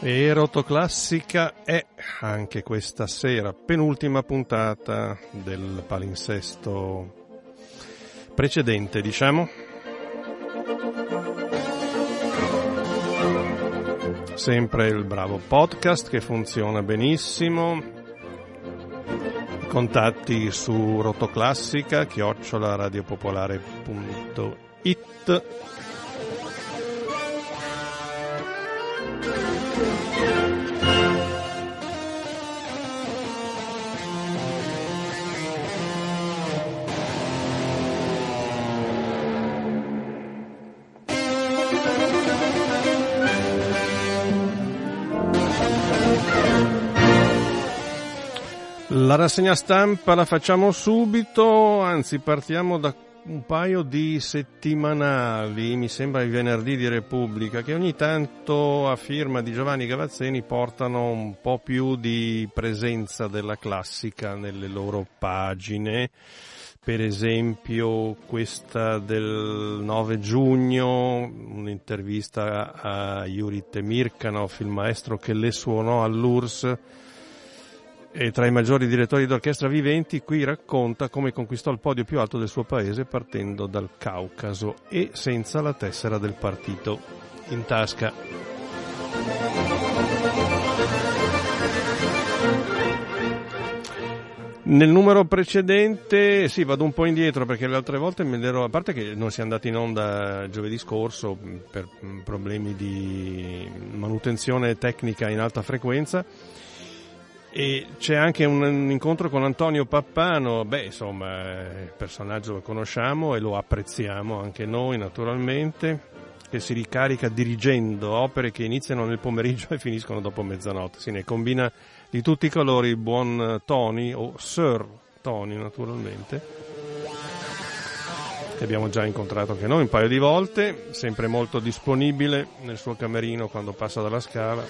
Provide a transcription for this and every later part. E Rotoclassica è anche questa sera penultima puntata del palinsesto precedente, diciamo. Sempre il bravo podcast che funziona benissimo. Contatti su rotoclassica@radiopopolare.it. La rassegna stampa la facciamo subito, anzi partiamo da un paio di settimanali, mi sembra il venerdì di Repubblica, che ogni tanto a firma di Giovanni Gavazzeni portano un po' più di presenza della classica nelle loro pagine. Per esempio questa del 9 giugno, un'intervista a Yuri Temirkanov, il maestro che le suonò all'URSS, e tra i maggiori direttori d'orchestra viventi, qui racconta come conquistò il podio più alto del suo paese partendo dal Caucaso e senza la tessera del partito in tasca. Nel numero precedente, sì, vado un po' indietro perché le altre volte me l'ero, a parte che non si è andati in onda giovedì scorso per problemi di manutenzione tecnica in alta frequenza, e c'è anche un incontro con Antonio Pappano, il personaggio lo conosciamo e lo apprezziamo anche noi naturalmente, che si ricarica dirigendo opere che iniziano nel pomeriggio e finiscono dopo mezzanotte, si ne combina di tutti i colori, buon Tony o Sir Tony naturalmente, che abbiamo già incontrato anche noi un paio di volte, sempre molto disponibile nel suo camerino quando passa dalla Scala.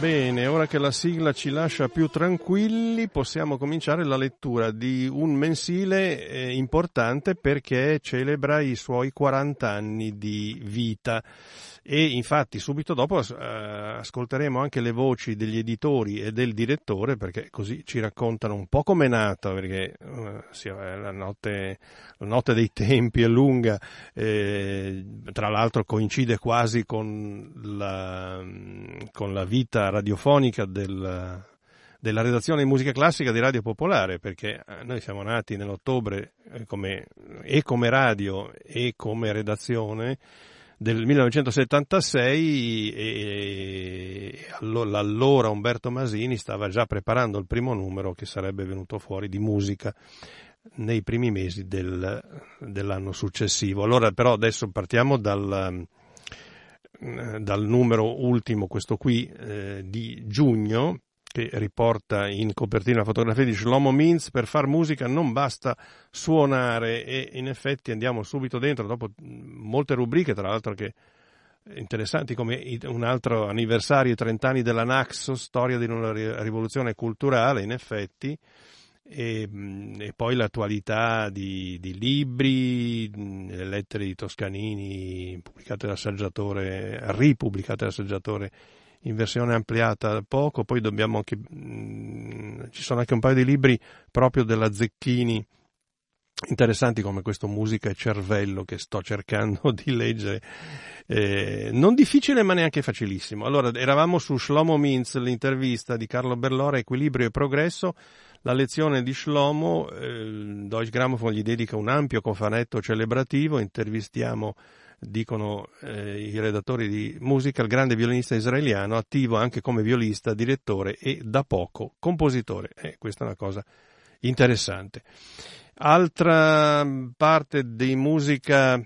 Bene, ora che la sigla ci lascia più tranquilli, possiamo cominciare la lettura di un mensile importante perché celebra i suoi 40 anni di vita. E infatti subito dopo ascolteremo anche le voci degli editori e del direttore, perché così ci raccontano un po' com'è nata, perché la notte dei tempi è lunga, tra l'altro coincide quasi con la vita radiofonica della redazione di musica classica di Radio Popolare, perché noi siamo nati nell'ottobre come radio e come redazione del 1976 e allora Umberto Masini stava già preparando il primo numero che sarebbe venuto fuori di musica nei primi mesi dell'anno successivo. Allora però adesso partiamo dal numero ultimo, questo qui di giugno, che riporta in copertina la fotografia di Shlomo Mintz, per far musica non basta suonare, e in effetti andiamo subito dentro, dopo molte rubriche, tra l'altro che interessanti, come un altro anniversario, i 30 anni della Naxos, storia di una rivoluzione culturale, in effetti, e poi l'attualità di libri, le lettere di Toscanini, ripubblicate da Saggiatore, in versione ampliata da poco, poi dobbiamo anche ci sono anche un paio di libri proprio della Zecchini interessanti, come questo Musica e Cervello, che sto cercando di leggere, non difficile ma neanche facilissimo. Allora, eravamo su Shlomo Mintz, l'intervista di Carlo Berlora, Equilibrio e Progresso, la lezione di Shlomo, Deutsch Gramofon gli dedica un ampio cofanetto celebrativo, intervistiamo, dicono i redattori di musica, il grande violinista israeliano, attivo anche come violista, direttore e da poco compositore. Questa è una cosa interessante. Altra parte di musica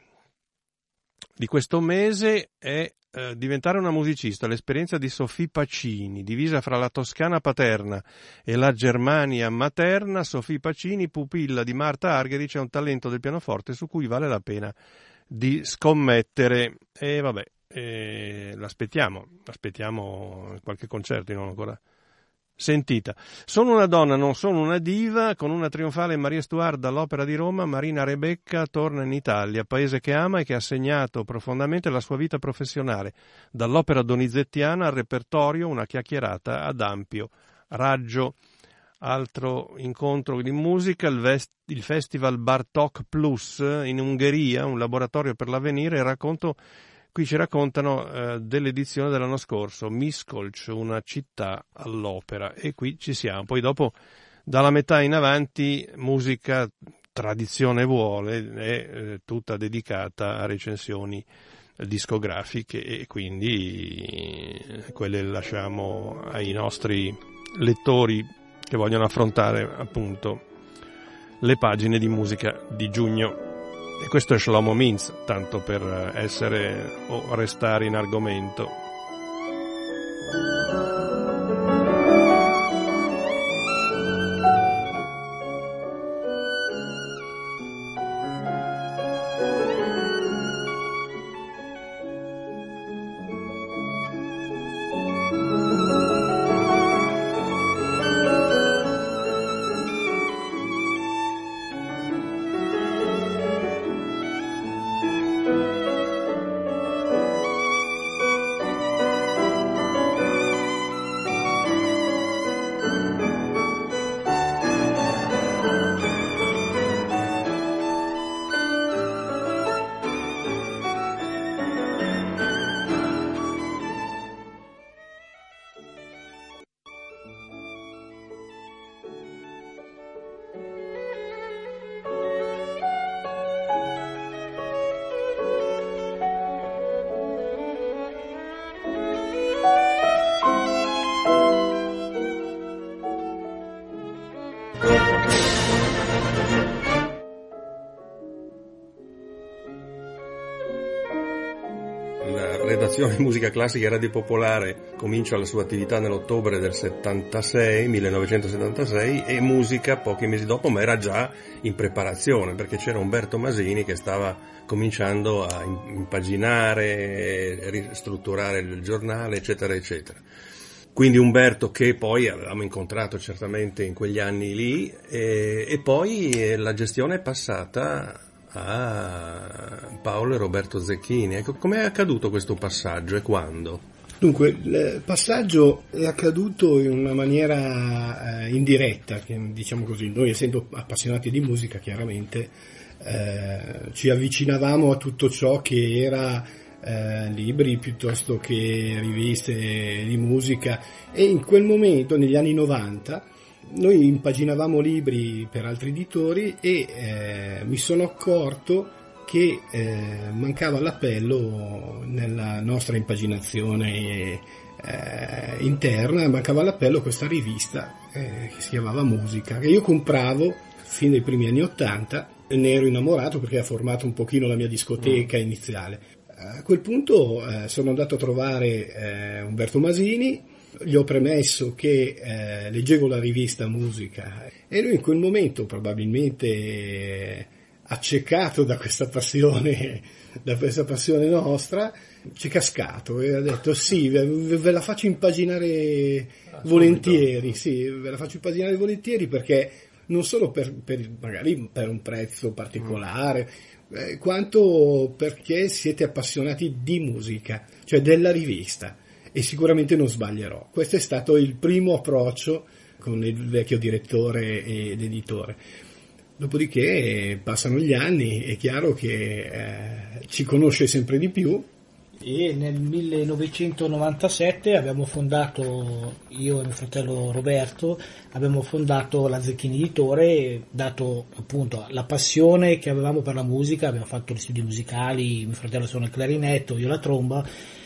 di questo mese è diventare una musicista, l'esperienza di Sophie Pacini. Divisa fra la Toscana paterna e la Germania materna, Sophie Pacini, pupilla di Martha Argerich, è un talento del pianoforte su cui vale la pena di scommettere. E vabbè, l'aspettiamo qualche concerto, non ancora sentita. Sono una donna, non sono una diva, con una trionfale Maria Stuarda all'Opera di Roma, Marina Rebecca torna in Italia, paese che ama e che ha segnato profondamente la sua vita professionale, dall'opera donizettiana al repertorio, una chiacchierata ad ampio raggio. Altro incontro di musica, il Festival Bartok Plus in Ungheria, un laboratorio per l'avvenire, qui ci raccontano dell'edizione dell'anno scorso, Miskolc, una città all'opera, e qui ci siamo. Poi dopo, dalla metà in avanti, musica tradizione vuole, è tutta dedicata a recensioni discografiche, e quindi quelle lasciamo ai nostri lettori che vogliono affrontare appunto le pagine di musica di giugno. E questo è Shlomo Mintz, tanto per essere o restare in argomento. Musica classica e Radio Popolare comincia la sua attività nell'ottobre del 1976, e musica pochi mesi dopo, ma era già in preparazione, perché c'era Umberto Masini che stava cominciando a impaginare, ristrutturare il giornale, eccetera eccetera. Quindi Umberto, che poi avevamo incontrato certamente in quegli anni lì, e poi la gestione è passata a Paolo e Roberto Zecchini. Ecco, com'è accaduto questo passaggio e quando? Dunque, il passaggio è accaduto in una maniera indiretta, che, diciamo così, noi essendo appassionati di musica chiaramente ci avvicinavamo a tutto ciò che era libri piuttosto che riviste di musica, e in quel momento, negli anni 90, noi impaginavamo libri per altri editori, e mi sono accorto che mancava l'appello nella nostra impaginazione interna, mancava l'appello a questa rivista che si chiamava Musica, che io compravo fin dai primi anni 80, e ne ero innamorato perché ha formato un pochino la mia discoteca iniziale. A quel punto sono andato a trovare Umberto Masini, gli ho premesso che leggevo la rivista Musica, e lui in quel momento, probabilmente accecato da questa passione nostra, ci è cascato e ha detto: sì, ve la faccio impaginare volentieri, sì, ve la faccio impaginare volentieri, perché non solo magari per un prezzo particolare, quanto perché siete appassionati di musica, cioè della rivista. E sicuramente non sbaglierò. Questo è stato il primo approccio con il vecchio direttore ed editore. Dopodiché passano gli anni, è chiaro che ci conosce sempre di più. E nel 1997 abbiamo fondato, io e mio fratello Roberto, abbiamo fondato la Zecchini Editore, dato appunto la passione che avevamo per la musica. Abbiamo fatto gli studi musicali, mio fratello suona il clarinetto, io la tromba.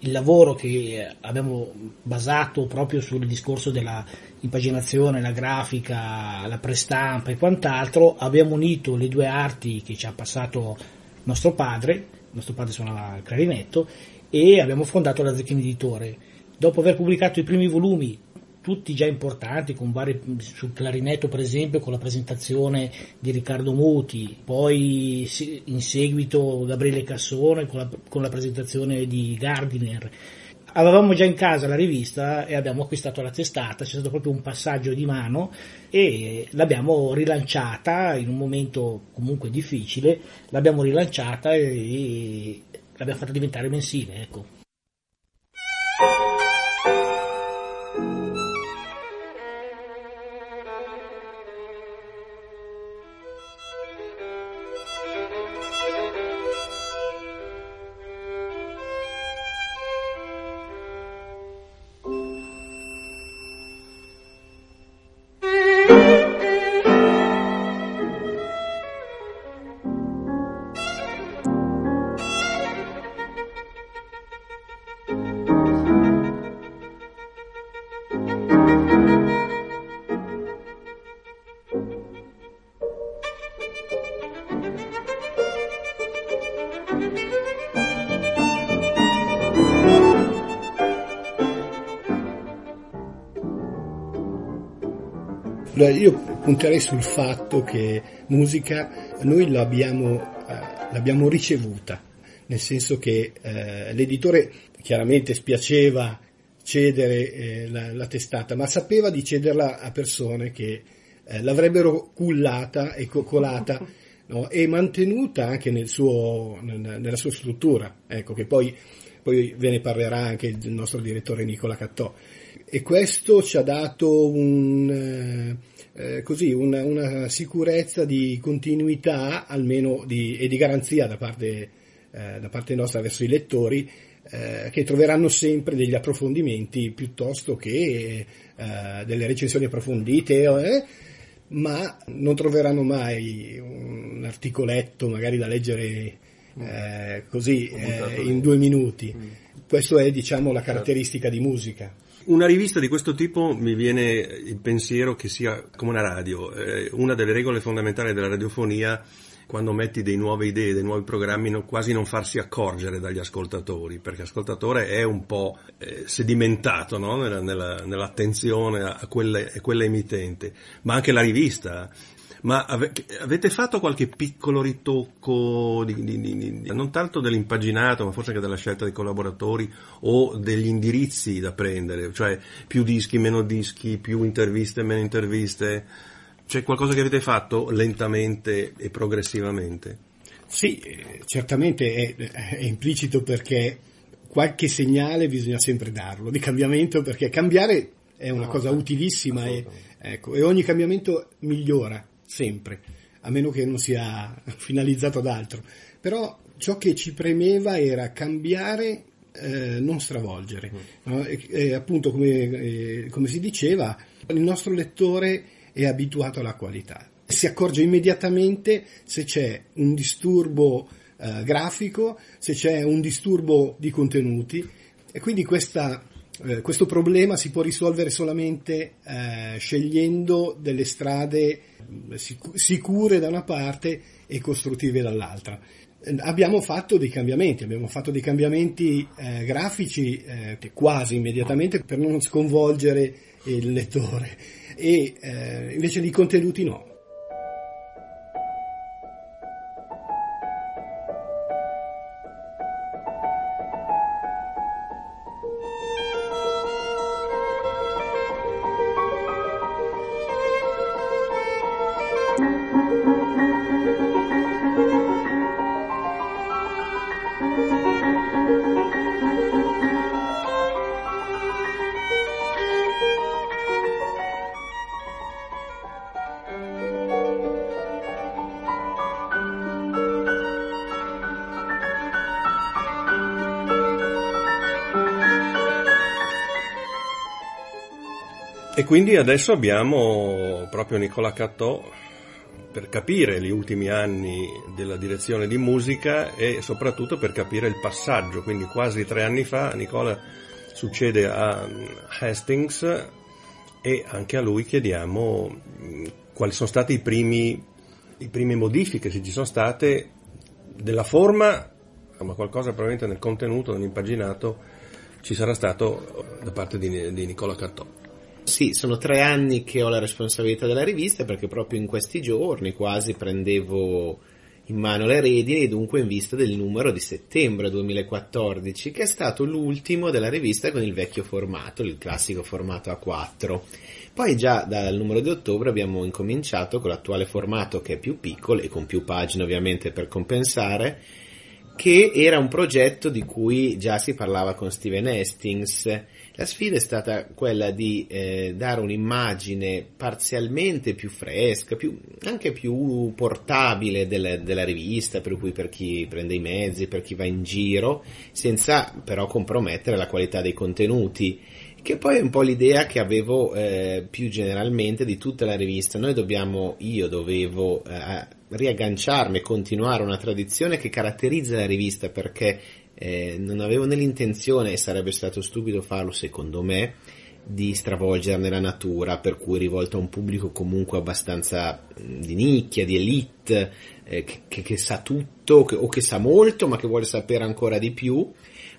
Il lavoro che abbiamo basato proprio sul discorso della impaginazione, la grafica, la prestampa e quant'altro, abbiamo unito le due arti che ci ha passato nostro padre, nostro padre suonava il clarinetto, e abbiamo fondato la Zecchini Editore. Dopo aver pubblicato i primi volumi, tutti già importanti, con vari, sul clarinetto per esempio con la presentazione di Riccardo Muti, poi in seguito Gabriele Cassone con la presentazione di Gardiner. Avevamo già in casa la rivista e abbiamo acquistato la testata, c'è stato proprio un passaggio di mano e l'abbiamo rilanciata in un momento comunque difficile, l'abbiamo rilanciata e l'abbiamo fatta diventare mensile, ecco. Io punterei sul fatto che musica noi l'abbiamo ricevuta, nel senso che l'editore chiaramente spiaceva cedere la testata, ma sapeva di cederla a persone che l'avrebbero cullata e coccolata, no? E mantenuta anche nella sua struttura, ecco, che poi ve ne parlerà anche il nostro direttore Nicola Cattò. E questo ci ha dato una sicurezza di continuità, almeno e di garanzia da parte nostra verso i lettori, che troveranno sempre degli approfondimenti piuttosto che delle recensioni approfondite, ma non troveranno mai un articoletto magari da leggere in 2 minuti. Questo è, diciamo, la caratteristica di musica. Una rivista di questo tipo mi viene il pensiero che sia come una radio. Una delle regole fondamentali della radiofonia, quando metti dei nuove idee, dei nuovi programmi, quasi non farsi accorgere dagli ascoltatori, perché l'ascoltatore è un po' sedimentato, no? Nell'attenzione a quella emittente, ma anche la rivista. Ma avete fatto qualche piccolo ritocco, non tanto dell'impaginato, ma forse anche della scelta dei collaboratori o degli indirizzi da prendere, cioè più dischi, meno dischi, più interviste, meno interviste? C'è qualcosa che avete fatto lentamente e progressivamente? Sì, certamente è implicito, perché qualche segnale bisogna sempre darlo, di cambiamento, perché cambiare è una cosa utilissima e ogni cambiamento migliora sempre, a meno che non sia finalizzato ad altro, però ciò che ci premeva era cambiare, non stravolgere, no? E appunto come si diceva, il nostro lettore è abituato alla qualità, si accorge immediatamente se c'è un disturbo grafico, se c'è un disturbo di contenuti, e quindi questo problema si può risolvere solamente scegliendo delle strade sicure da una parte e costruttive dall'altra. Abbiamo fatto dei cambiamenti grafici quasi immediatamente, per non sconvolgere il lettore, e invece di contenuti no. E quindi adesso abbiamo proprio Nicola Cattò per capire gli ultimi anni della direzione di musica e soprattutto per capire il passaggio. Quindi quasi 3 anni fa Nicola succede a Hastings e anche a lui chiediamo quali sono stati i primi modifiche, se ci sono state, della forma ma qualcosa probabilmente nel contenuto, nell'impaginato, ci sarà stato da parte di Nicola Cattò. Sì, sono 3 anni che ho la responsabilità della rivista, perché proprio in questi giorni quasi prendevo in mano le redini, e dunque in vista del numero di settembre 2014, che è stato l'ultimo della rivista con il vecchio formato, il classico formato A4. Poi già dal numero di ottobre abbiamo incominciato con l'attuale formato, che è più piccolo e con più pagine ovviamente per compensare, che era un progetto di cui già si parlava con Stephen Hastings. La sfida è stata quella di dare un'immagine parzialmente più fresca, anche più portabile della rivista, per cui per chi prende i mezzi, per chi va in giro, senza però compromettere la qualità dei contenuti, che poi è un po' l'idea che avevo più generalmente di tutta la rivista. Io dovevo riagganciarmi e continuare una tradizione che caratterizza la rivista, perché non avevo né l'intenzione, e sarebbe stato stupido farlo secondo me, di stravolgerne la natura, per cui rivolta a un pubblico comunque abbastanza di nicchia, di elite, che sa tutto, o che sa molto ma che vuole sapere ancora di più,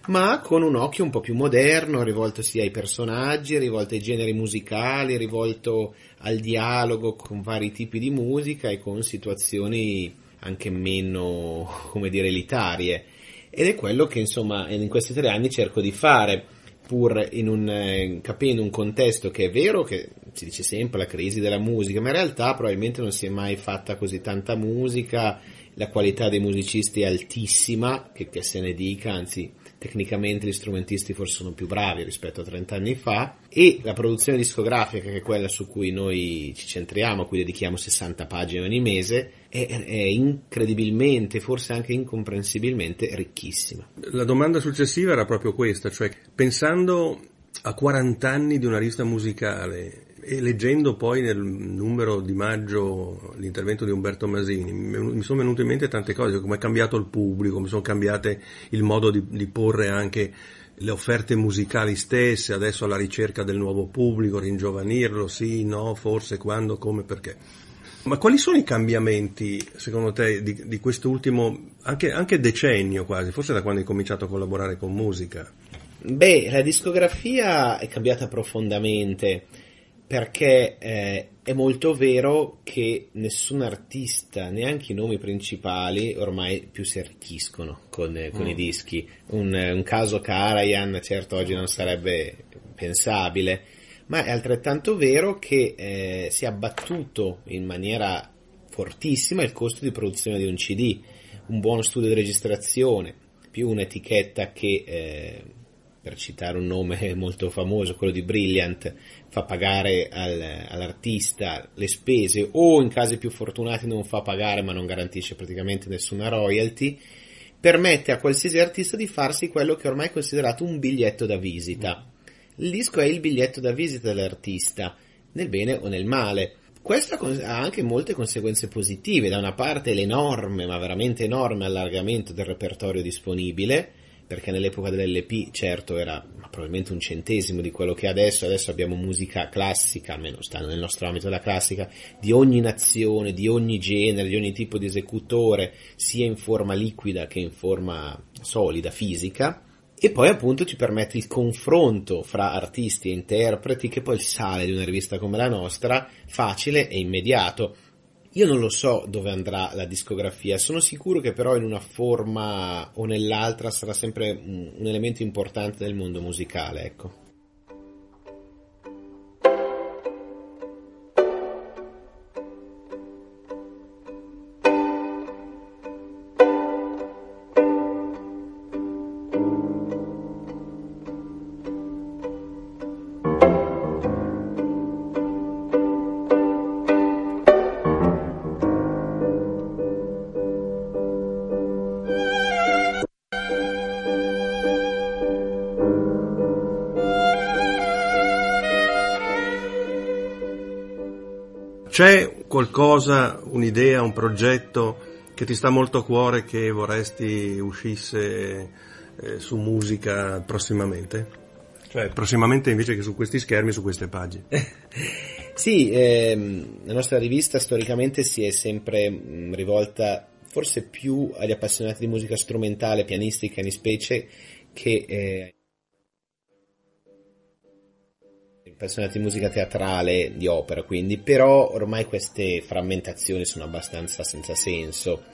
ma con un occhio un po' più moderno, rivolto sia ai personaggi, rivolto ai generi musicali, rivolto al dialogo con vari tipi di musica e con situazioni anche meno, come dire, elitarie. Ed è quello che insomma in questi 3 anni cerco di fare, pur capendo un contesto che è vero, che si dice sempre la crisi della musica, ma in realtà probabilmente non si è mai fatta così tanta musica, la qualità dei musicisti è altissima, che se ne dica, anzi tecnicamente gli strumentisti forse sono più bravi rispetto a 30 anni fa, e la produzione discografica, che è quella su cui noi ci centriamo, a cui dedichiamo 60 pagine ogni mese, è incredibilmente, forse anche incomprensibilmente ricchissima. La domanda successiva era proprio questa, cioè pensando a 40 anni di una rivista musicale e leggendo poi nel numero di maggio l'intervento di Umberto Masini, mi sono venute in mente tante cose, come è cambiato il pubblico, come sono cambiate il modo di porre anche le offerte musicali stesse, adesso alla ricerca del nuovo pubblico, ringiovanirlo, sì, no, forse, quando, come, perché. Ma quali sono i cambiamenti, secondo te, di quest'ultimo, anche decennio quasi, forse da quando hai cominciato a collaborare con musica? Beh, la discografia è cambiata profondamente, perché è molto vero che nessun artista, neanche i nomi principali, ormai più si arricchiscono con i dischi. Un caso Karajan certo oggi non sarebbe pensabile, ma è altrettanto vero che si è abbattuto in maniera fortissima il costo di produzione di un CD, un buono studio di registrazione, più un'etichetta che... per citare un nome molto famoso, quello di Brilliant, fa pagare all'artista le spese, o in casi più fortunati non fa pagare ma non garantisce praticamente nessuna royalty, permette a qualsiasi artista di farsi quello che ormai è considerato un biglietto da visita. Il disco è il biglietto da visita dell'artista, nel bene o nel male. Questo ha anche molte conseguenze positive: da una parte l'enorme, ma veramente enorme allargamento del repertorio disponibile, perché nell'epoca dell'LP certo era probabilmente 1/100 di quello che adesso abbiamo musica classica, almeno sta nel nostro ambito la classica, di ogni nazione, di ogni genere, di ogni tipo di esecutore, sia in forma liquida che in forma solida, fisica, e poi appunto ci permette il confronto fra artisti e interpreti, che poi sale di una rivista come la nostra, facile e immediato. Io non lo so dove andrà la discografia, sono sicuro che però in una forma o nell'altra sarà sempre un elemento importante del mondo musicale, ecco. C'è qualcosa, un'idea, un progetto che ti sta molto a cuore, che vorresti uscisse su musica prossimamente? Cioè prossimamente invece che su questi schermi, su queste pagine. Sì, la nostra rivista storicamente si è sempre rivolta forse più agli appassionati di musica strumentale, pianistica in specie, che appassionati di musica teatrale, di opera, quindi. Però ormai queste frammentazioni sono abbastanza senza senso,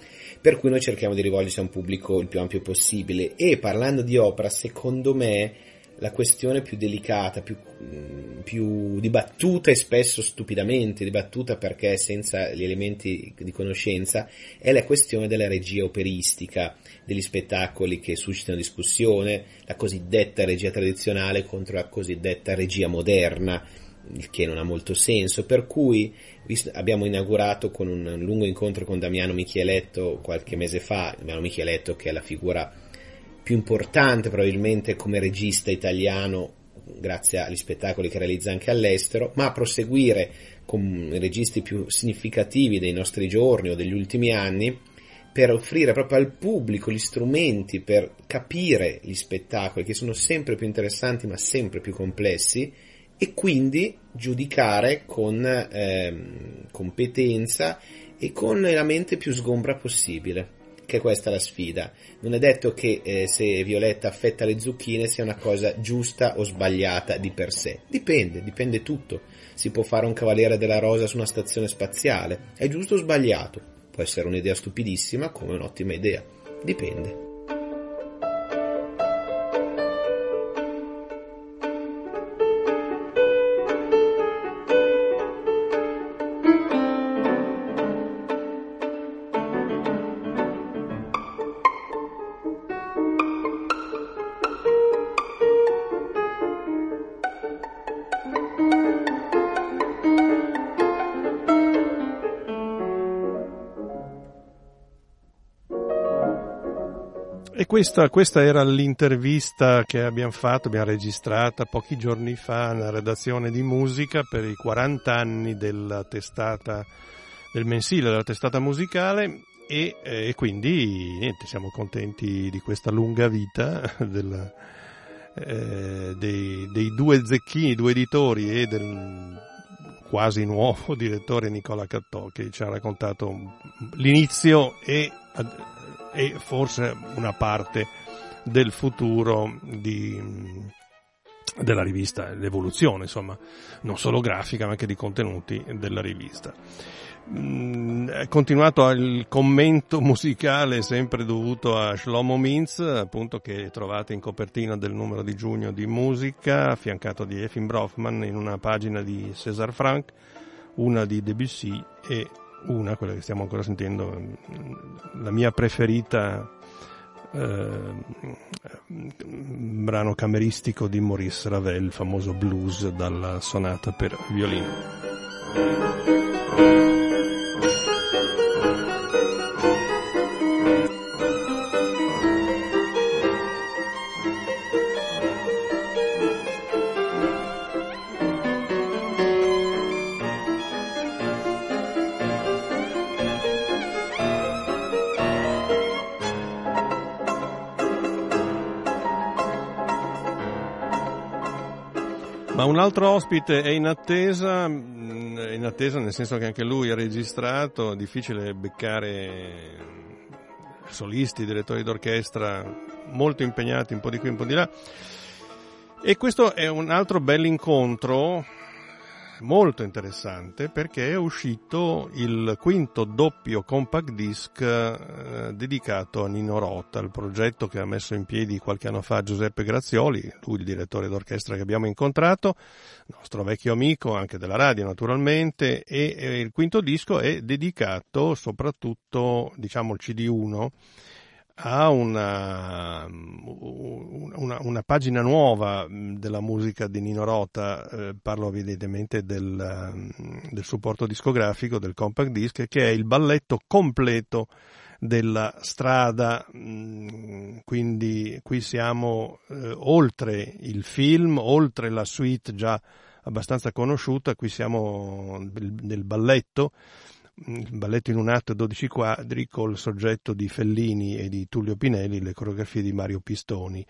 per cui noi cerchiamo di rivolgersi a un pubblico il più ampio possibile. E parlando di opera, secondo me la questione più delicata, più dibattuta e spesso stupidamente dibattuta perché senza gli elementi di conoscenza, è la questione della regia operistica, degli spettacoli che suscitano discussione, la cosiddetta regia tradizionale contro la cosiddetta regia moderna, il che non ha molto senso, per cui abbiamo inaugurato con un lungo incontro con Damiano Micheletto qualche mese fa, Damiano Micheletto che è la figura più importante probabilmente come regista italiano grazie agli spettacoli che realizza anche all'estero, ma a proseguire con i registi più significativi dei nostri giorni o degli ultimi anni per offrire proprio al pubblico gli strumenti per capire gli spettacoli che sono sempre più interessanti ma sempre più complessi, e quindi giudicare con competenza e con la mente più sgombra possibile. Che questa è la sfida. Non è detto che se Violetta affetta le zucchine sia una cosa giusta o sbagliata di per sé. Dipende tutto. Si può fare un Cavaliere della Rosa su una stazione spaziale. È giusto o sbagliato? Può essere un'idea stupidissima come un'ottima idea. Dipende. Questa era l'intervista che abbiamo fatto, abbiamo registrata pochi giorni fa nella redazione di musica per i 40 anni della testata, del mensile della testata musicale, e quindi niente, siamo contenti di questa lunga vita dei due Zecchini, due editori, e del quasi nuovo direttore Nicola Cattò, che ci ha raccontato l'inizio e forse una parte del futuro della rivista, l'evoluzione insomma, non solo grafica ma anche di contenuti della rivista. È continuato il commento musicale sempre dovuto a Shlomo Mintz, appunto, che trovate in copertina del numero di giugno di Musica, affiancato di Efim Brofman, in una pagina di César Franck, una di Debussy e una, quella che stiamo ancora sentendo, la mia preferita, brano cameristico di Maurice Ravel, il famoso blues dalla sonata per violino. Ma un altro ospite è in attesa nel senso che anche lui ha registrato, è difficile beccare solisti, direttori d'orchestra molto impegnati, un po' di qui, un po' di là, e questo è un altro bell'incontro molto interessante perché è uscito il quinto doppio compact disc dedicato a Nino Rota, il progetto che ha messo in piedi qualche anno fa Giuseppe Grazioli, lui il direttore d'orchestra che abbiamo incontrato, nostro vecchio amico anche della radio naturalmente, e il quinto disco è dedicato soprattutto, diciamo il CD1, ha una pagina nuova della musica di Nino Rota, parlo evidentemente del supporto discografico, del compact disc, che è il balletto completo della strada, quindi qui siamo oltre il film, oltre la suite già abbastanza conosciuta, qui siamo nel balletto, il balletto in un atto 12 quadri col soggetto di Fellini e di Tullio Pinelli, le coreografie di Mario Pistoni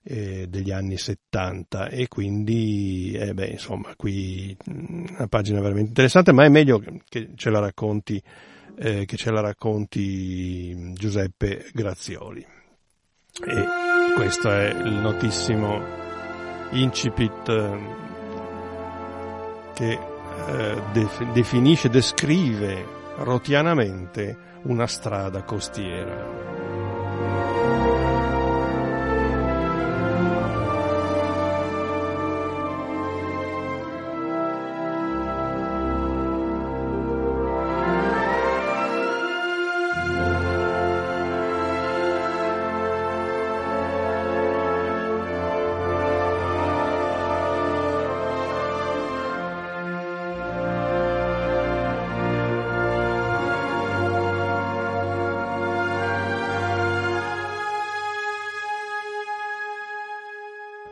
degli anni 70, e quindi insomma qui una pagina veramente interessante, ma è meglio che ce la racconti che ce la racconti Giuseppe Grazioli. E questo è il notissimo incipit che descrive rotianamente una strada costiera.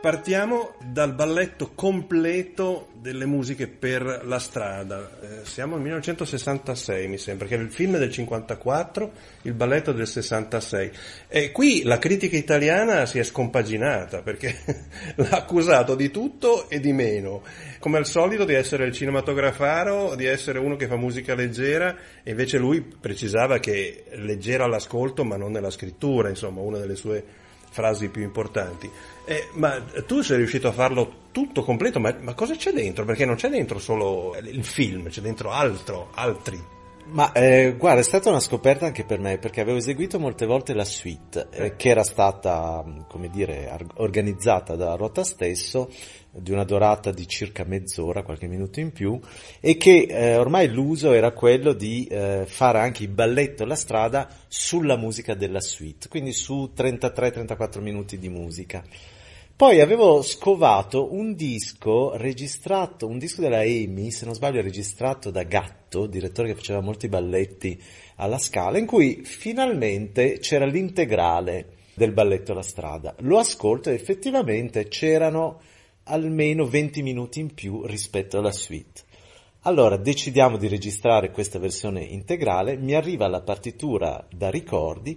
Partiamo dal balletto completo delle musiche per la strada. Siamo nel 1966, mi sembra, che il film è del 54, il balletto è del 66. E qui la critica italiana si è scompaginata, perché l'ha accusato di tutto e di meno. Come al solito, di essere il cinematografaro, di essere uno che fa musica leggera, e invece lui precisava che leggera all'ascolto, ma non nella scrittura, insomma, una delle sue frasi più importanti. Ma tu sei riuscito a farlo tutto completo, ma cosa c'è dentro? Perché non c'è dentro solo il film, c'è dentro altri. Guarda, è stata una scoperta anche per me, perché avevo eseguito molte volte la suite, che era stata, come dire, organizzata da Rota stesso, di una durata di circa mezz'ora, qualche minuto in più, e che ormai l'uso era quello di fare anche il balletto alla strada sulla musica della suite, quindi su 33-34 minuti di musica. Poi avevo scovato un disco della EMI, se non sbaglio registrato da Gatto, direttore che faceva molti balletti alla Scala, in cui finalmente c'era l'integrale del balletto alla strada. Lo ascolto e effettivamente c'erano almeno 20 minuti in più rispetto alla suite. Allora decidiamo di registrare questa versione integrale, mi arriva la partitura da ricordi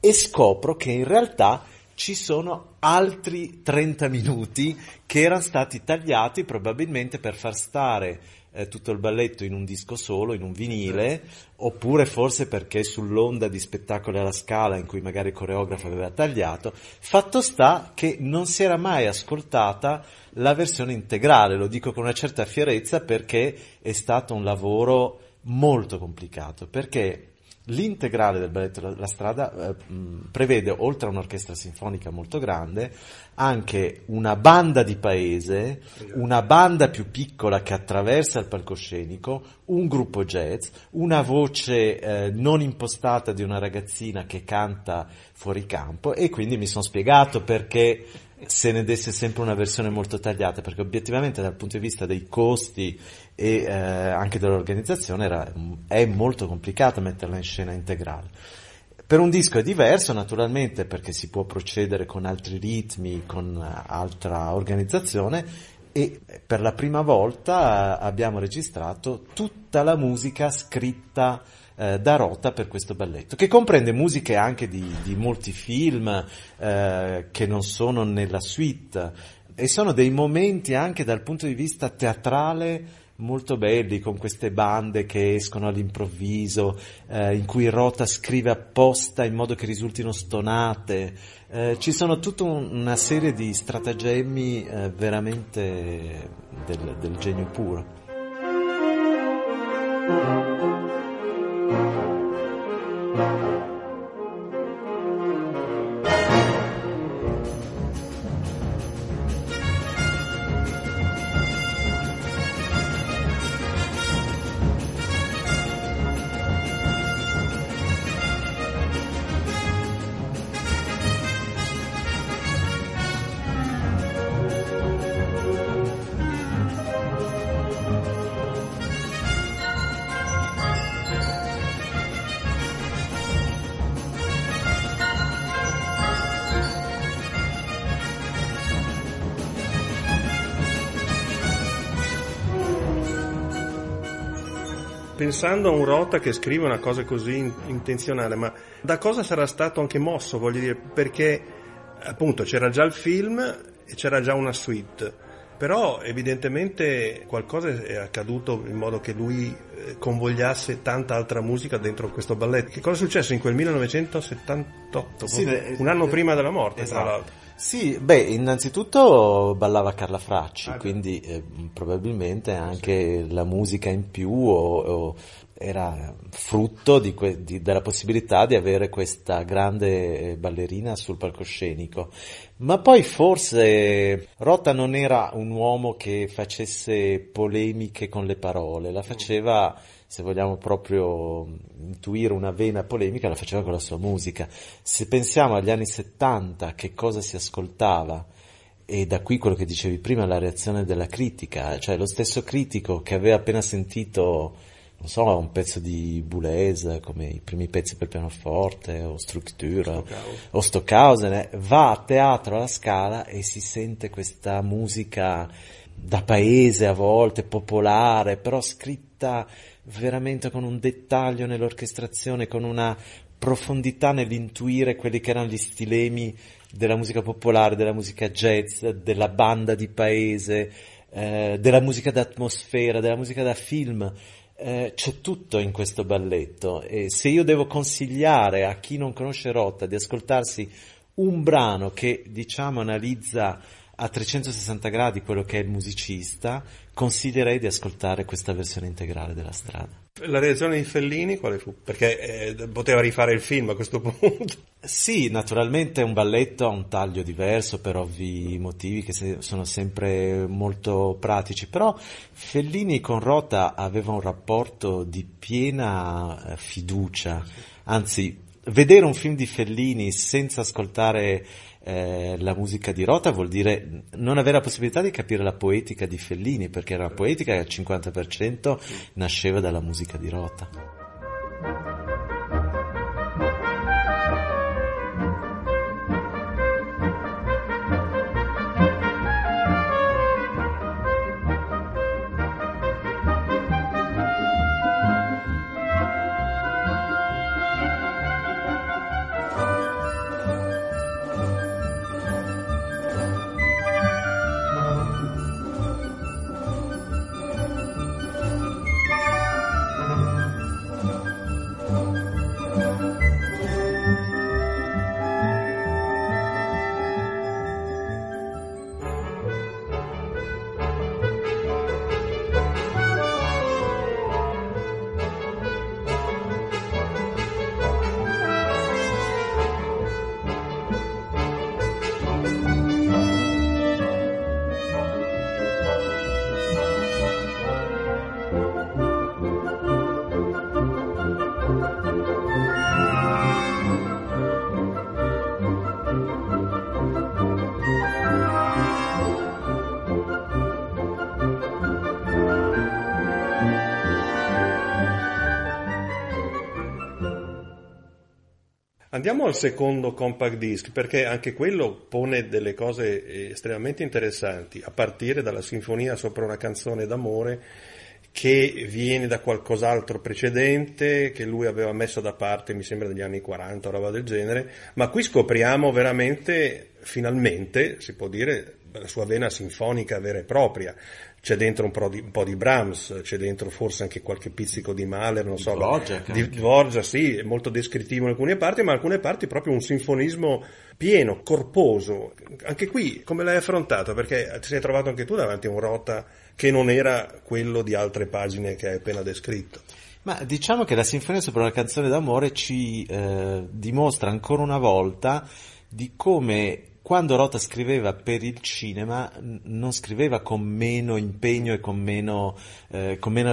e scopro che in realtà ci sono altri 30 minuti che erano stati tagliati probabilmente per far stare tutto il balletto in un disco solo, in un vinile, oppure forse perché sull'onda di Spettacoli alla Scala, in cui magari il coreografo aveva tagliato. Fatto sta che non si era mai ascoltata la versione integrale, lo dico con una certa fierezza perché è stato un lavoro molto complicato, perché l'integrale del balletto La Strada prevede, oltre a un'orchestra sinfonica molto grande, anche una banda di paese, una banda più piccola che attraversa il palcoscenico, un gruppo jazz, una voce non impostata di una ragazzina che canta fuori campo, e quindi mi sono spiegato perché se ne desse sempre una versione molto tagliata, perché obiettivamente dal punto di vista dei costi e anche dell'organizzazione è molto complicato metterla in scena integrale. Per un disco è diverso naturalmente, perché si può procedere con altri ritmi, con altra organizzazione, e per la prima volta abbiamo registrato tutta la musica scritta da Rota per questo balletto, che comprende musiche anche di molti film che non sono nella suite, e sono dei momenti anche dal punto di vista teatrale molto belli, con queste bande che escono all'improvviso, in cui Rota scrive apposta in modo che risultino stonate. Ci sono tutta una serie di stratagemmi veramente del genio puro. Pensando a un Rota che scrive una cosa così intenzionale, ma da cosa sarà stato anche mosso, voglio dire, perché appunto c'era già il film e c'era già una suite, Però evidentemente qualcosa è accaduto in modo che lui convogliasse tanta altra musica dentro questo balletto. Che cosa è successo in quel 1978, sì, un anno prima della morte, esatto, tra l'altro? Sì, beh, innanzitutto ballava Carla Fracci, quindi probabilmente anche la musica in più o era frutto della possibilità di avere questa grande ballerina sul palcoscenico. Ma poi forse Rota non era un uomo che facesse polemiche con le parole, la faceva, se vogliamo proprio intuire una vena polemica, la faceva con la sua musica. Se pensiamo agli anni 70, che cosa si ascoltava, e da qui quello che dicevi prima, la reazione della critica, cioè lo stesso critico che aveva appena sentito, non so, un pezzo di Boulez come i primi pezzi per pianoforte o Structura o Stockhausen, va a teatro alla Scala e si sente questa musica da paese, a volte popolare, però scritta veramente con un dettaglio nell'orchestrazione, con una profondità nell'intuire quelli che erano gli stilemi della musica popolare, della musica jazz, della banda di paese, della musica d'atmosfera, della musica da film. C'è tutto in questo balletto, e se io devo consigliare a chi non conosce Rota di ascoltarsi un brano che, diciamo, analizza a 360 gradi quello che è il musicista, consiglierei di ascoltare questa versione integrale della Strada. La reazione di Fellini quale fu? Perché poteva rifare il film a questo punto. Sì, naturalmente un balletto ha un taglio diverso per ovvi motivi che sono sempre molto pratici, però Fellini con Rota aveva un rapporto di piena fiducia, anzi vedere un film di Fellini senza ascoltare la musica di Rota vuol dire non avere la possibilità di capire la poetica di Fellini, perché era una poetica che al 50% nasceva dalla musica di Rota. Andiamo al secondo compact disc, perché anche quello pone delle cose estremamente interessanti, a partire dalla sinfonia sopra una canzone d'amore che viene da qualcos'altro precedente, che lui aveva messo da parte, mi sembra negli anni 40 o roba del genere, ma qui scopriamo veramente, finalmente, si può dire, la sua vena sinfonica vera e propria. C'è dentro un po' di Brahms, c'è dentro forse anche qualche pizzico di Mahler, non so, di Dvorak, sì, è molto descrittivo in alcune parti, ma in alcune parti proprio un sinfonismo pieno, corposo. Anche qui, come l'hai affrontato? Perché ti sei trovato anche tu davanti a un Rota che non era quello di altre pagine che hai appena descritto. Ma diciamo che la sinfonia sopra una canzone d'amore ci dimostra ancora una volta di come quando Rota scriveva per il cinema non scriveva con meno impegno e con meno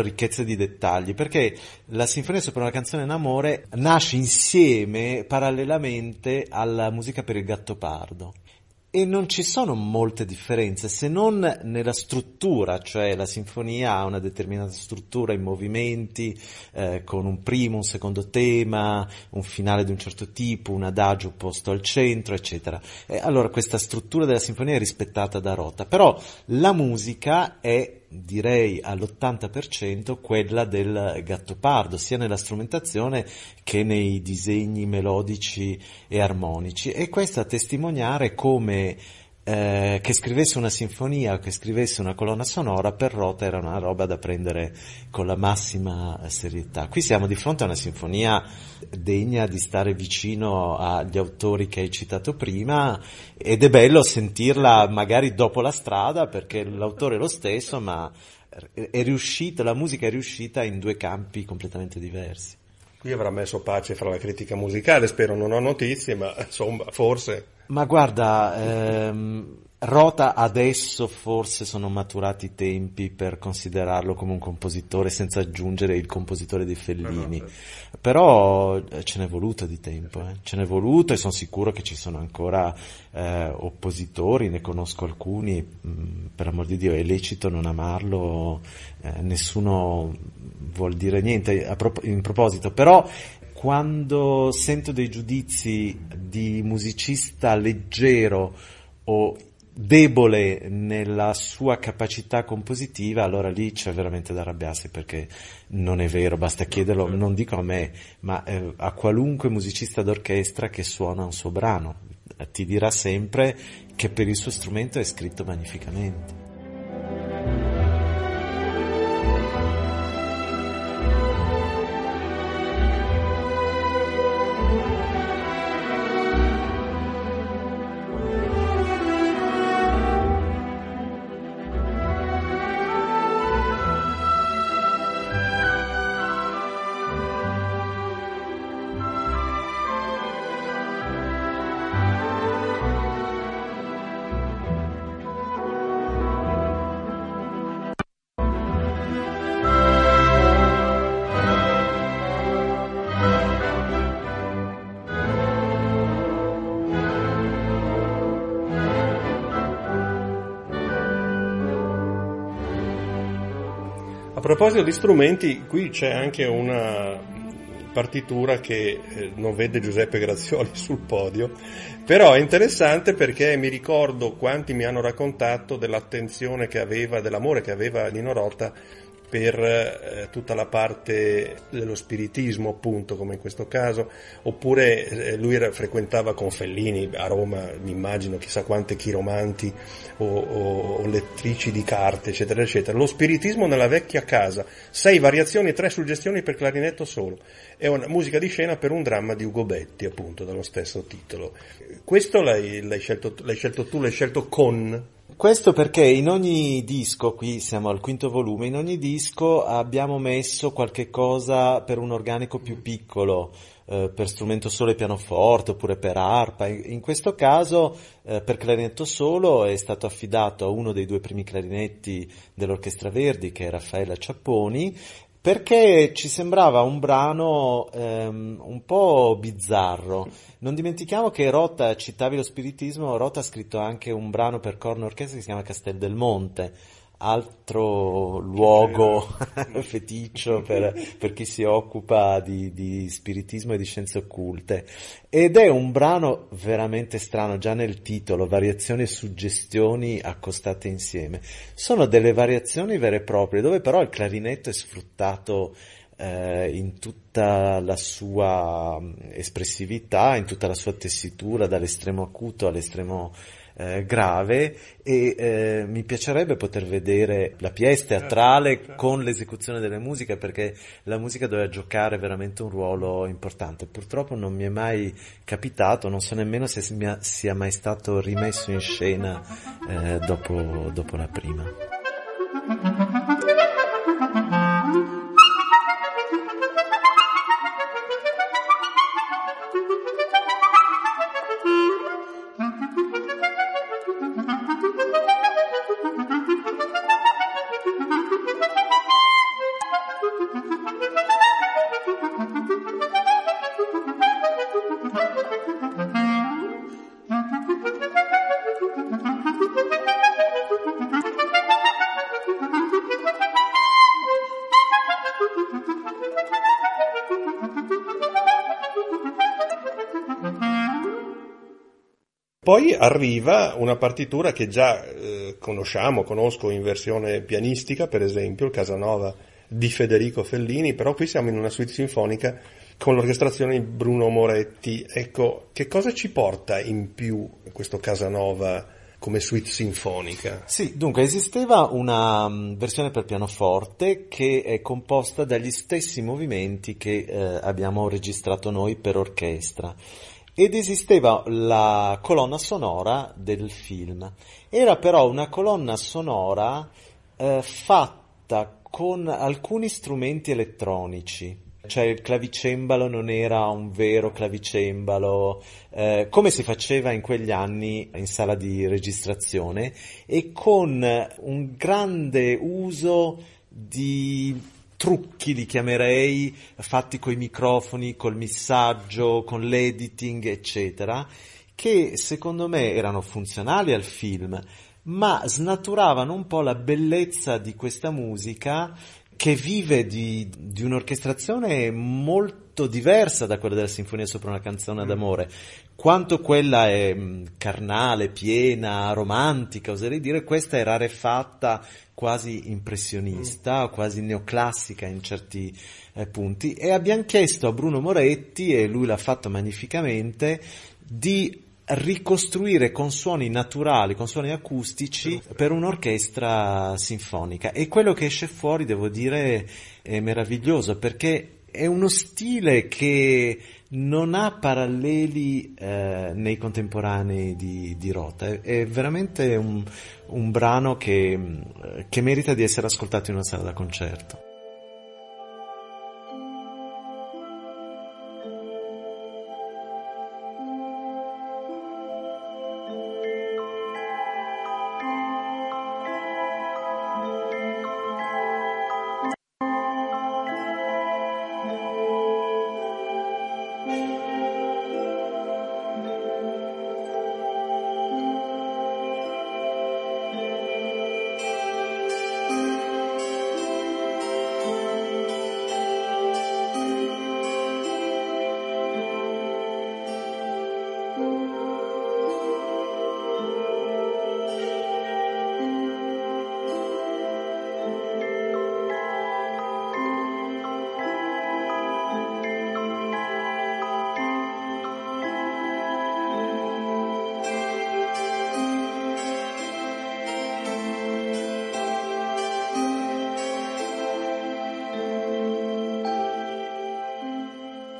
ricchezza di dettagli, perché la sinfonia sopra una canzone in amore nasce insieme, parallelamente alla musica per il Gattopardo, e non ci sono molte differenze se non nella struttura, cioè la sinfonia ha una determinata struttura in movimenti, con un primo, un secondo tema, un finale di un certo tipo, un adagio posto al centro, eccetera. E allora questa struttura della sinfonia è rispettata da Rota, però la musica è, direi all'80%, quella del Gattopardo, sia nella strumentazione che nei disegni melodici e armonici, e questo a testimoniare come che scrivesse una sinfonia o che scrivesse una colonna sonora per Rota era una roba da prendere con la massima serietà. Qui siamo di fronte a una sinfonia degna di stare vicino agli autori che hai citato prima, ed è bello sentirla magari dopo la strada, perché l'autore è lo stesso, ma è riuscito, la musica è riuscita in due campi completamente diversi. Qui avrà messo pace fra la critica musicale, spero, non ho notizie, ma insomma, forse. Ma guarda, Rota adesso forse sono maturati i tempi per considerarlo come un compositore senza aggiungere il compositore dei Fellini, no, certo. Però ce n'è voluto di tempo, ce n'è voluto, e sono sicuro che ci sono ancora oppositori, ne conosco alcuni, per amor di Dio è lecito non amarlo, nessuno vuol dire niente in proposito, però... Quando sento dei giudizi di musicista leggero o debole nella sua capacità compositiva, allora lì c'è veramente da arrabbiarsi, perché non è vero, basta chiederlo, non dico a me, ma a qualunque musicista d'orchestra che suona un suo brano, ti dirà sempre che per il suo strumento è scritto magnificamente. A proposito di strumenti, qui c'è anche una partitura che non vede Giuseppe Grazioli sul podio, però è interessante perché mi ricordo quanti mi hanno raccontato dell'attenzione che aveva, dell'amore che aveva Nino Rota per tutta la parte dello spiritismo, appunto, come in questo caso, oppure lui frequentava con Fellini a Roma, mi immagino, chissà quante chiromanti o lettrici di carte, eccetera, eccetera. Lo spiritismo nella vecchia casa, 6 variazioni, 3 suggestioni per clarinetto solo. È una musica di scena per un dramma di Ugo Betti, appunto, dallo stesso titolo. Questo l'hai scelto tu con... Questo perché in ogni disco, qui siamo al 5° volume, in ogni disco abbiamo messo qualche cosa per un organico più piccolo, per strumento solo e pianoforte, oppure per arpa. In questo caso per clarinetto solo è stato affidato a uno dei 2 primi clarinetti dell'Orchestra Verdi, che è Raffaella Ciapponi, perché ci sembrava un brano un po' bizzarro. Non dimentichiamo che Rota, citavi lo spiritismo, Rota ha scritto anche un brano per corno orchestra che si chiama Castel del Monte, altro luogo feticcio per chi si occupa di spiritismo e di scienze occulte. Ed è un brano veramente strano, già nel titolo, variazioni e suggestioni accostate insieme. Sono delle variazioni vere e proprie, dove però il clarinetto è sfruttato in tutta la sua espressività, in tutta la sua tessitura, dall'estremo acuto all'estremo grave, e mi piacerebbe poter vedere la pièce teatrale con l'esecuzione delle musiche, perché la musica doveva giocare veramente un ruolo importante. Purtroppo non mi è mai capitato, non so nemmeno se sia mai stato rimesso in scena dopo la prima. Poi arriva una partitura che già conosco in versione pianistica, per esempio, il Casanova di Federico Fellini, però qui siamo in una suite sinfonica con l'orchestrazione di Bruno Moretti. Ecco, che cosa ci porta in più questo Casanova come suite sinfonica. Sì, dunque esisteva una versione per pianoforte che è composta dagli stessi movimenti che abbiamo registrato noi per orchestra, ed esisteva la colonna sonora del film. Era però una colonna sonora fatta con alcuni strumenti elettronici, cioè il clavicembalo non era un vero clavicembalo, come si faceva in quegli anni in sala di registrazione, e con un grande uso di trucchi, li chiamerei, fatti coi microfoni, col missaggio, con l'editing, eccetera, che secondo me erano funzionali al film, ma snaturavano un po' la bellezza di questa musica, che vive di un'orchestrazione molto diversa da quella della Sinfonia sopra una canzone d'amore. Quanto quella è carnale, piena, romantica, oserei dire, questa è rarefatta, quasi impressionista, quasi neoclassica in certi punti, e abbiamo chiesto a Bruno Moretti, e lui l'ha fatto magnificamente, di ricostruire con suoni naturali, con suoni acustici, per un'orchestra sinfonica. E quello che esce fuori, devo dire, è meraviglioso, perché è uno stile che non ha paralleli nei contemporanei di Rota. È veramente un brano che merita di essere ascoltato in una sala da concerto.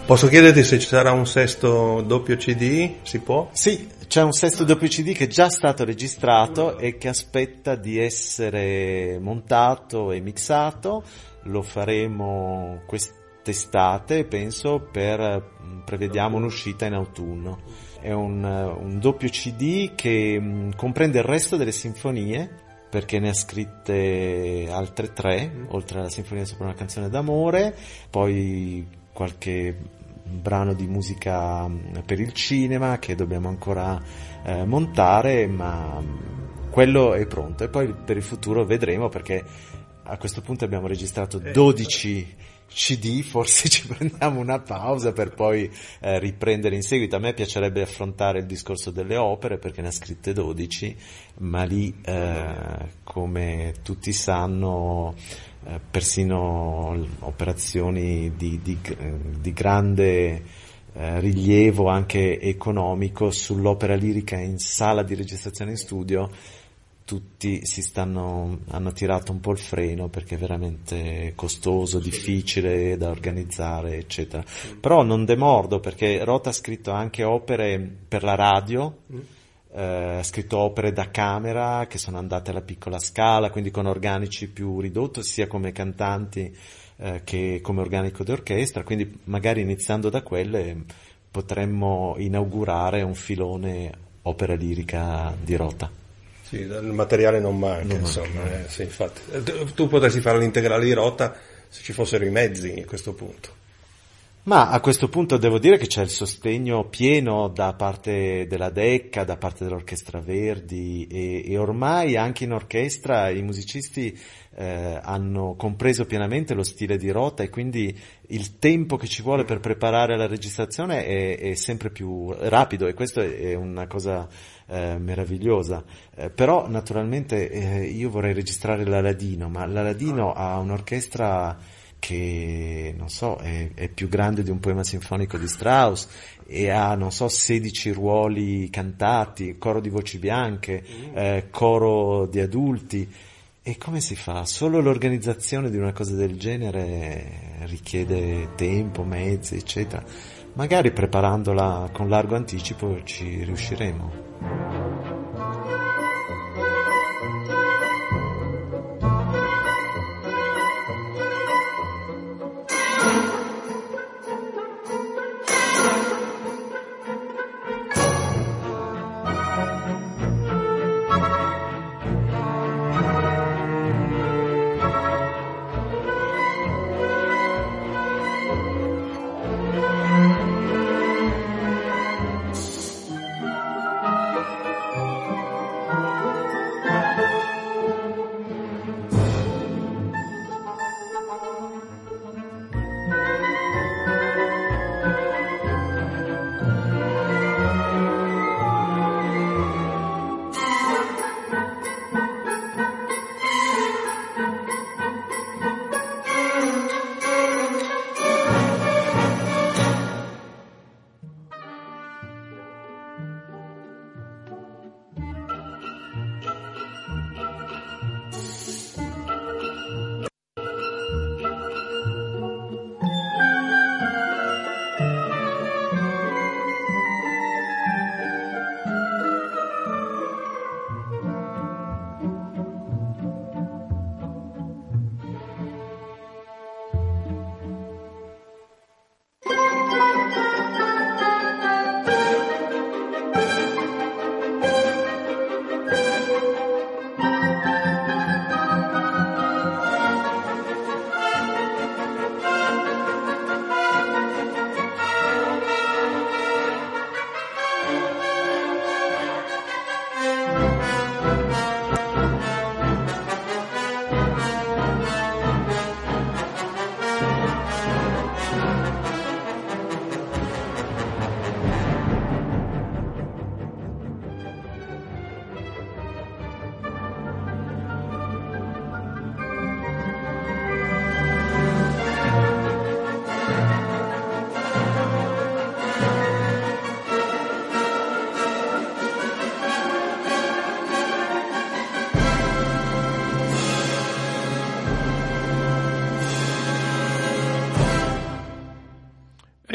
Posso chiederti se ci sarà un sesto doppio CD? Si può? Sì, c'è un sesto doppio CD che è già stato registrato e che aspetta di essere montato e mixato. Lo faremo quest'estate, penso, prevediamo un'uscita in autunno. È un doppio CD che comprende il resto delle sinfonie, perché ne ha scritte altre 3, oltre alla Sinfonia sopra una canzone d'amore, poi qualche brano di musica per il cinema che dobbiamo ancora montare, ma quello è pronto, e poi per il futuro vedremo, perché a questo punto abbiamo registrato 12 CD, forse ci prendiamo una pausa per poi riprendere in seguito. A me piacerebbe affrontare il discorso delle opere, perché ne ha scritte 12, ma lì come tutti sanno, persino operazioni di grande rilievo anche economico sull'opera lirica in sala di registrazione in studio, tutti hanno tirato un po' il freno, perché è veramente costoso, difficile da organizzare, eccetera. Però non demordo, perché Rota ha scritto anche opere per la radio, ha scritto opere da camera che sono andate alla piccola scala, quindi con organici più ridotto, sia come cantanti che come organico d'orchestra, quindi magari iniziando da quelle potremmo inaugurare un filone opera lirica di Rota. Sì, il materiale non manca, insomma. Sì, infatti. Tu potresti fare l'integrale di Rota se ci fossero i mezzi a questo punto. Ma a questo punto devo dire che c'è il sostegno pieno da parte della Decca, da parte dell'Orchestra Verdi, e ormai anche in orchestra i musicisti hanno compreso pienamente lo stile di Rota, e quindi il tempo che ci vuole per preparare la registrazione è sempre più rapido, e questo è una cosa meravigliosa. Però naturalmente io vorrei registrare l'Aladino, ma l'Aladino ha un'orchestra che non so, è più grande di un poema sinfonico di Strauss e ha, non so, 16 ruoli cantati, coro di voci bianche, coro di adulti. E come si fa? Solo l'organizzazione di una cosa del genere richiede tempo, mezzi, eccetera. Magari preparandola con largo anticipo ci riusciremo.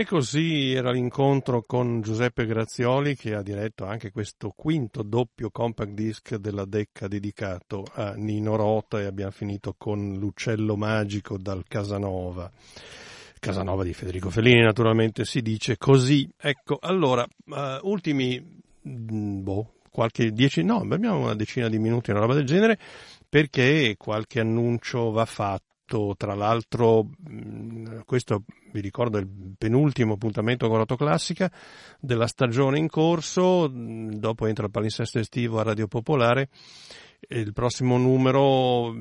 E così era l'incontro con Giuseppe Grazioli, che ha diretto anche questo quinto doppio compact disc della Decca dedicato a Nino Rota, e abbiamo finito con L'Uccello Magico dal Casanova. Casanova di Federico Fellini, naturalmente, si dice così. Ecco, allora, ultimi, qualche 10, no, abbiamo una decina di minuti, una roba del genere, perché qualche annuncio va fatto. Tra l'altro, questo vi ricordo è il penultimo appuntamento con Rotoclassica della stagione in corso, dopo entra il palinsesto estivo a Radio Popolare. Il prossimo numero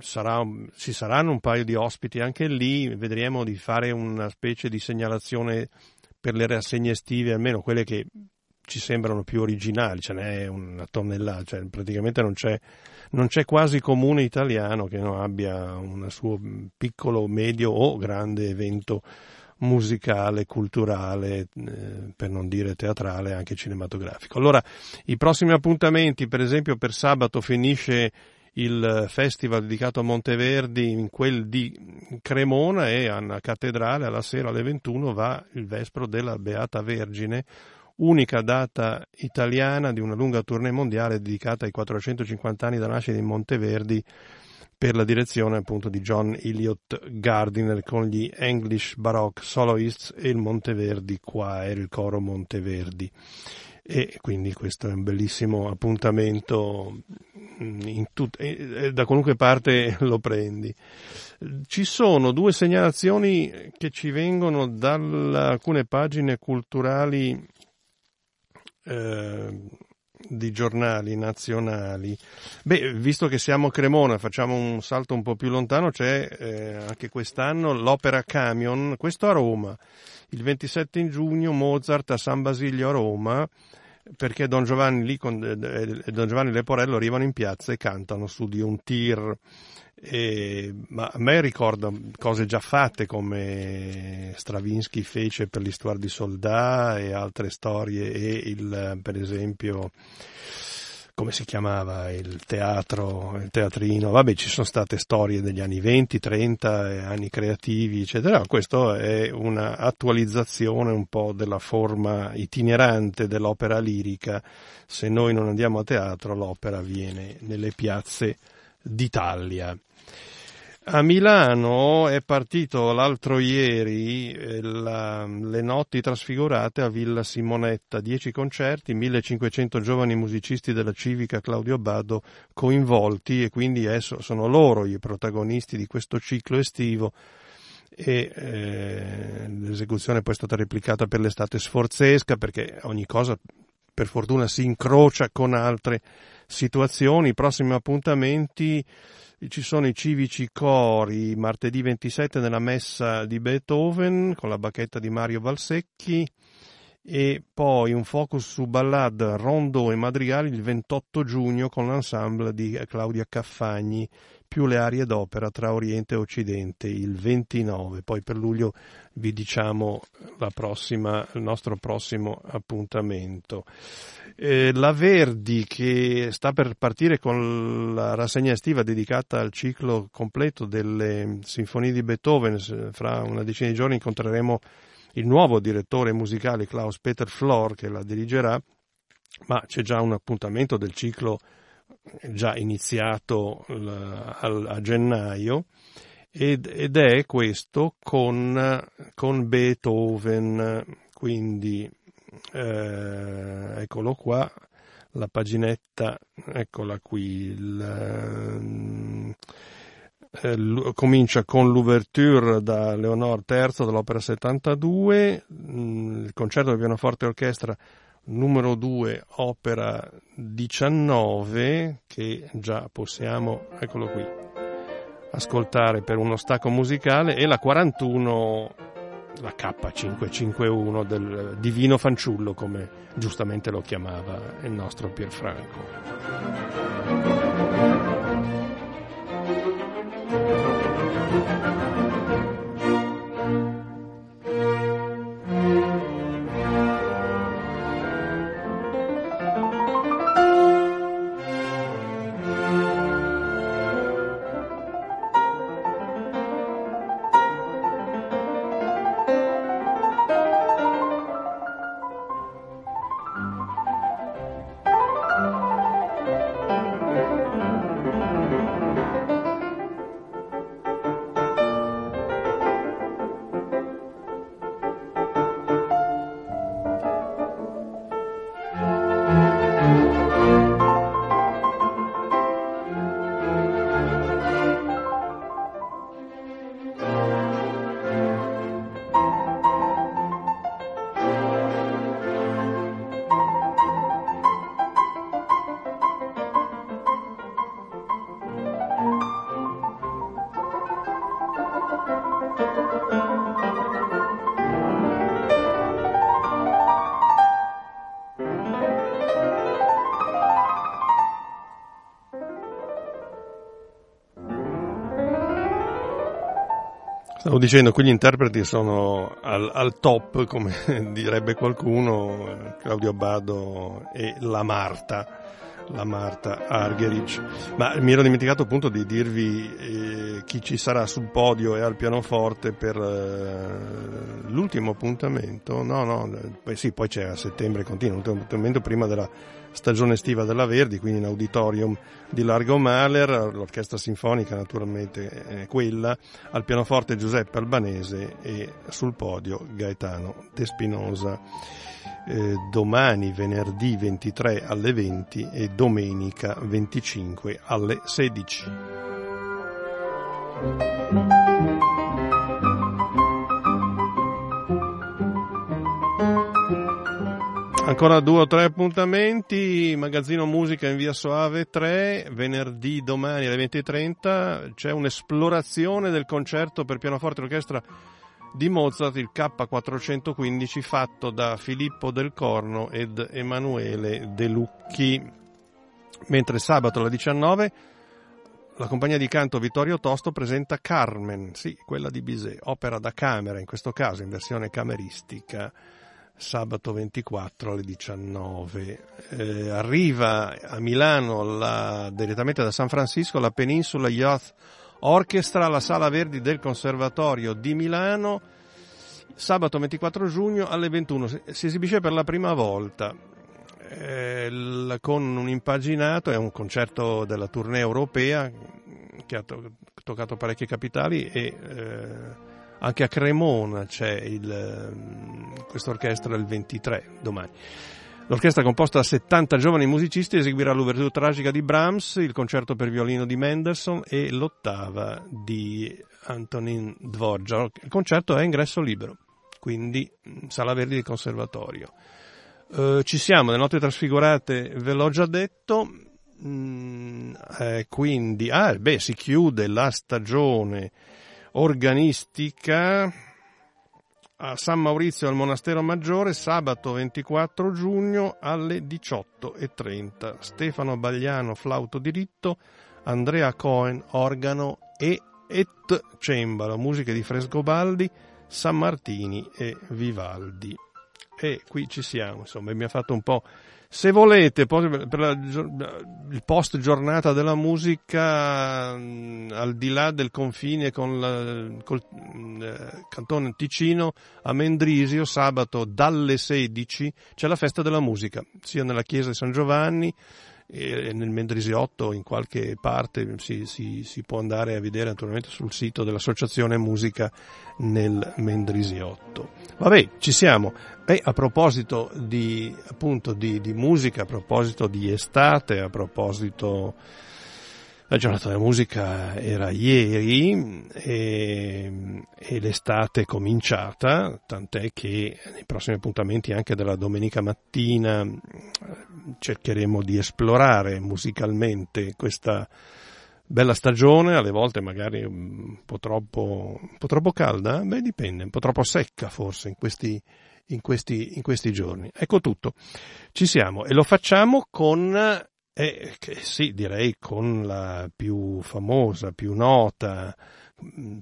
ci saranno un paio di ospiti anche lì, vedremo di fare una specie di segnalazione per le rassegne estive, almeno quelle che ci sembrano più originali, ce n'è una tonnellata, cioè praticamente non c'è quasi comune italiano che non abbia un suo piccolo, medio o grande evento musicale, culturale, per non dire teatrale, anche cinematografico. Allora, i prossimi appuntamenti, per esempio per sabato finisce il festival dedicato a Monteverdi, in quel di Cremona, e alla cattedrale alla sera alle 21 va il Vespro della Beata Vergine, unica data italiana di una lunga tournée mondiale dedicata ai 450 anni da nascita di Monteverdi, per la direzione appunto di John Eliot Gardiner, con gli English Baroque Soloists e il Monteverdi Choir, il coro Monteverdi. E quindi questo è un bellissimo appuntamento, da qualunque parte lo prendi. Ci sono due segnalazioni che ci vengono da alcune pagine culturali di giornali nazionali. Visto che siamo a Cremona, facciamo un salto un po' più lontano, c'è anche quest'anno l'Opera Camion, questo a Roma, il 27 giugno Mozart a San Basilio a Roma, perché Don Giovanni e Leporello arrivano in piazza e cantano su di un tir. Ma a me ricorda cose già fatte, come Stravinsky fece per l'Histoire di Soldat e altre storie, e per esempio, come si chiamava, il teatrino, vabbè, ci sono state storie degli anni 20, 30, anni creativi, eccetera. Questo è una attualizzazione un po' della forma itinerante dell'opera lirica. Se noi non andiamo a teatro, l'opera viene nelle piazze d'Italia. A Milano è partito l'altro ieri le notti trasfigurate a Villa Simonetta, 10 concerti, 1500 giovani musicisti della Civica Claudio Abbado coinvolti, e quindi sono loro i protagonisti di questo ciclo estivo, e l'esecuzione poi è stata replicata per l'estate sforzesca, perché ogni cosa per fortuna si incrocia con altre situazioni. I prossimi appuntamenti: ci sono i civici cori martedì 27 nella messa di Beethoven con la bacchetta di Mario Valsecchi, e poi un focus su ballade, rondo e madrigali il 28 giugno con l'ensemble di Claudia Caffagni, più le arie d'opera tra Oriente e Occidente il 29. Poi per luglio vi diciamo il nostro prossimo appuntamento. La Verdi, che sta per partire con la rassegna estiva dedicata al ciclo completo delle sinfonie di Beethoven, fra una decina di giorni incontreremo il nuovo direttore musicale Klaus-Peter Flor, che la dirigerà, ma c'è già un appuntamento del ciclo già iniziato a gennaio, ed è questo con Beethoven. Quindi eccolo qua, la paginetta, eccola qui, comincia con l'ouverture da Leonore III dell'opera 72, il concerto del pianoforte e orchestra numero 2, opera 19, che già possiamo, eccolo qui, ascoltare per uno stacco musicale, e la 41, la K551 del Divino Fanciullo, come giustamente lo chiamava il nostro Pierfranco. Stavo dicendo, qui gli interpreti sono al top, come direbbe qualcuno, Claudio Abbado e la Martha Argerich. Ma mi ero dimenticato appunto di dirvi chi ci sarà sul podio e al pianoforte per l'ultimo appuntamento. Poi c'è a settembre, continua l'ultimo appuntamento prima della stagione estiva della Verdi, quindi in auditorium di Largo Mahler, l'orchestra sinfonica naturalmente è quella, al pianoforte Giuseppe Albanese e sul podio Gaetano De Spinosa. Domani, venerdì 23 alle 20 e domenica 25 alle 16. Ancora 2 o 3 appuntamenti. Magazzino Musica in via Soave 3, venerdì domani alle 20.30 c'è un'esplorazione del concerto per pianoforte e orchestra di Mozart, il K415, fatto da Filippo Del Corno ed Emanuele De Lucchi. Mentre sabato alle 19 La compagnia di canto Vittorio Tosto presenta Carmen, sì, quella di Bizet, opera da camera, in questo caso in versione cameristica, sabato 24 alle 19. Arriva a Milano direttamente da San Francisco la Peninsula Youth Orchestra alla Sala Verdi del Conservatorio di Milano, sabato 24 giugno alle 21. Si esibisce per la prima volta con un impaginato, è un concerto della tournée europea che ha toccato parecchie capitali e anche a Cremona c'è questa orchestra il 23, domani. L'orchestra, composta da 70 giovani musicisti, eseguirà l'ouverture tragica di Brahms, il concerto per violino di Mendelssohn e l'ottava di Antonin Dvorak. Il concerto è ingresso libero, quindi Sala Verdi del Conservatorio. Ci siamo, le note trasfigurate ve l'ho già detto, quindi si chiude la stagione organistica a San Maurizio al Monastero Maggiore, sabato 24 giugno alle 18:30. Stefano Bagliano, flauto diritto, Andrea Cohen, organo e cembalo, musiche di Frescobaldi, San Martini e Vivaldi. E qui ci siamo, insomma, mi ha fatto un po', se volete, per il post giornata della musica al di là del confine con il cantone Ticino, a Mendrisio, sabato dalle 16 c'è la festa della musica, sia nella chiesa di San Giovanni e nel Mendrisiotto in qualche parte si può andare a vedere naturalmente sul sito dell'Associazione Musica nel Mendrisiotto. Vabbè, ci siamo. E a proposito di musica, a proposito di estate, a proposito, la giornata della musica era ieri e l'estate è cominciata, tant'è che nei prossimi appuntamenti anche della domenica mattina cercheremo di esplorare musicalmente questa bella stagione, alle volte magari un po' troppo calda, dipende, un po' troppo secca forse in questi giorni. Ecco tutto, ci siamo e lo facciamo con... direi con la più famosa, più nota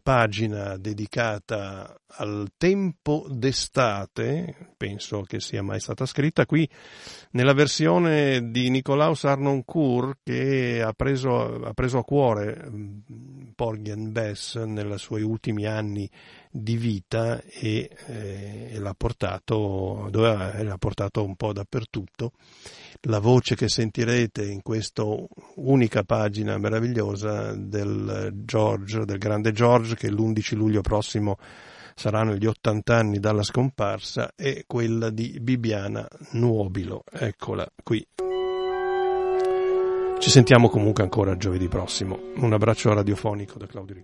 pagina dedicata al tempo d'estate, penso che sia mai stata scritta, qui nella versione di Nicolaus Harnoncourt, che ha preso a cuore Porgy and Bess nei suoi ultimi anni di vita e l'ha portato un po' dappertutto. La voce che sentirete in questa unica pagina meravigliosa del grande George, che l'11 luglio prossimo saranno gli 80 anni dalla scomparsa, è quella di Bibiana Nuobilo. Eccola qui. Ci sentiamo comunque ancora giovedì prossimo. Un abbraccio radiofonico da Claudio Rico.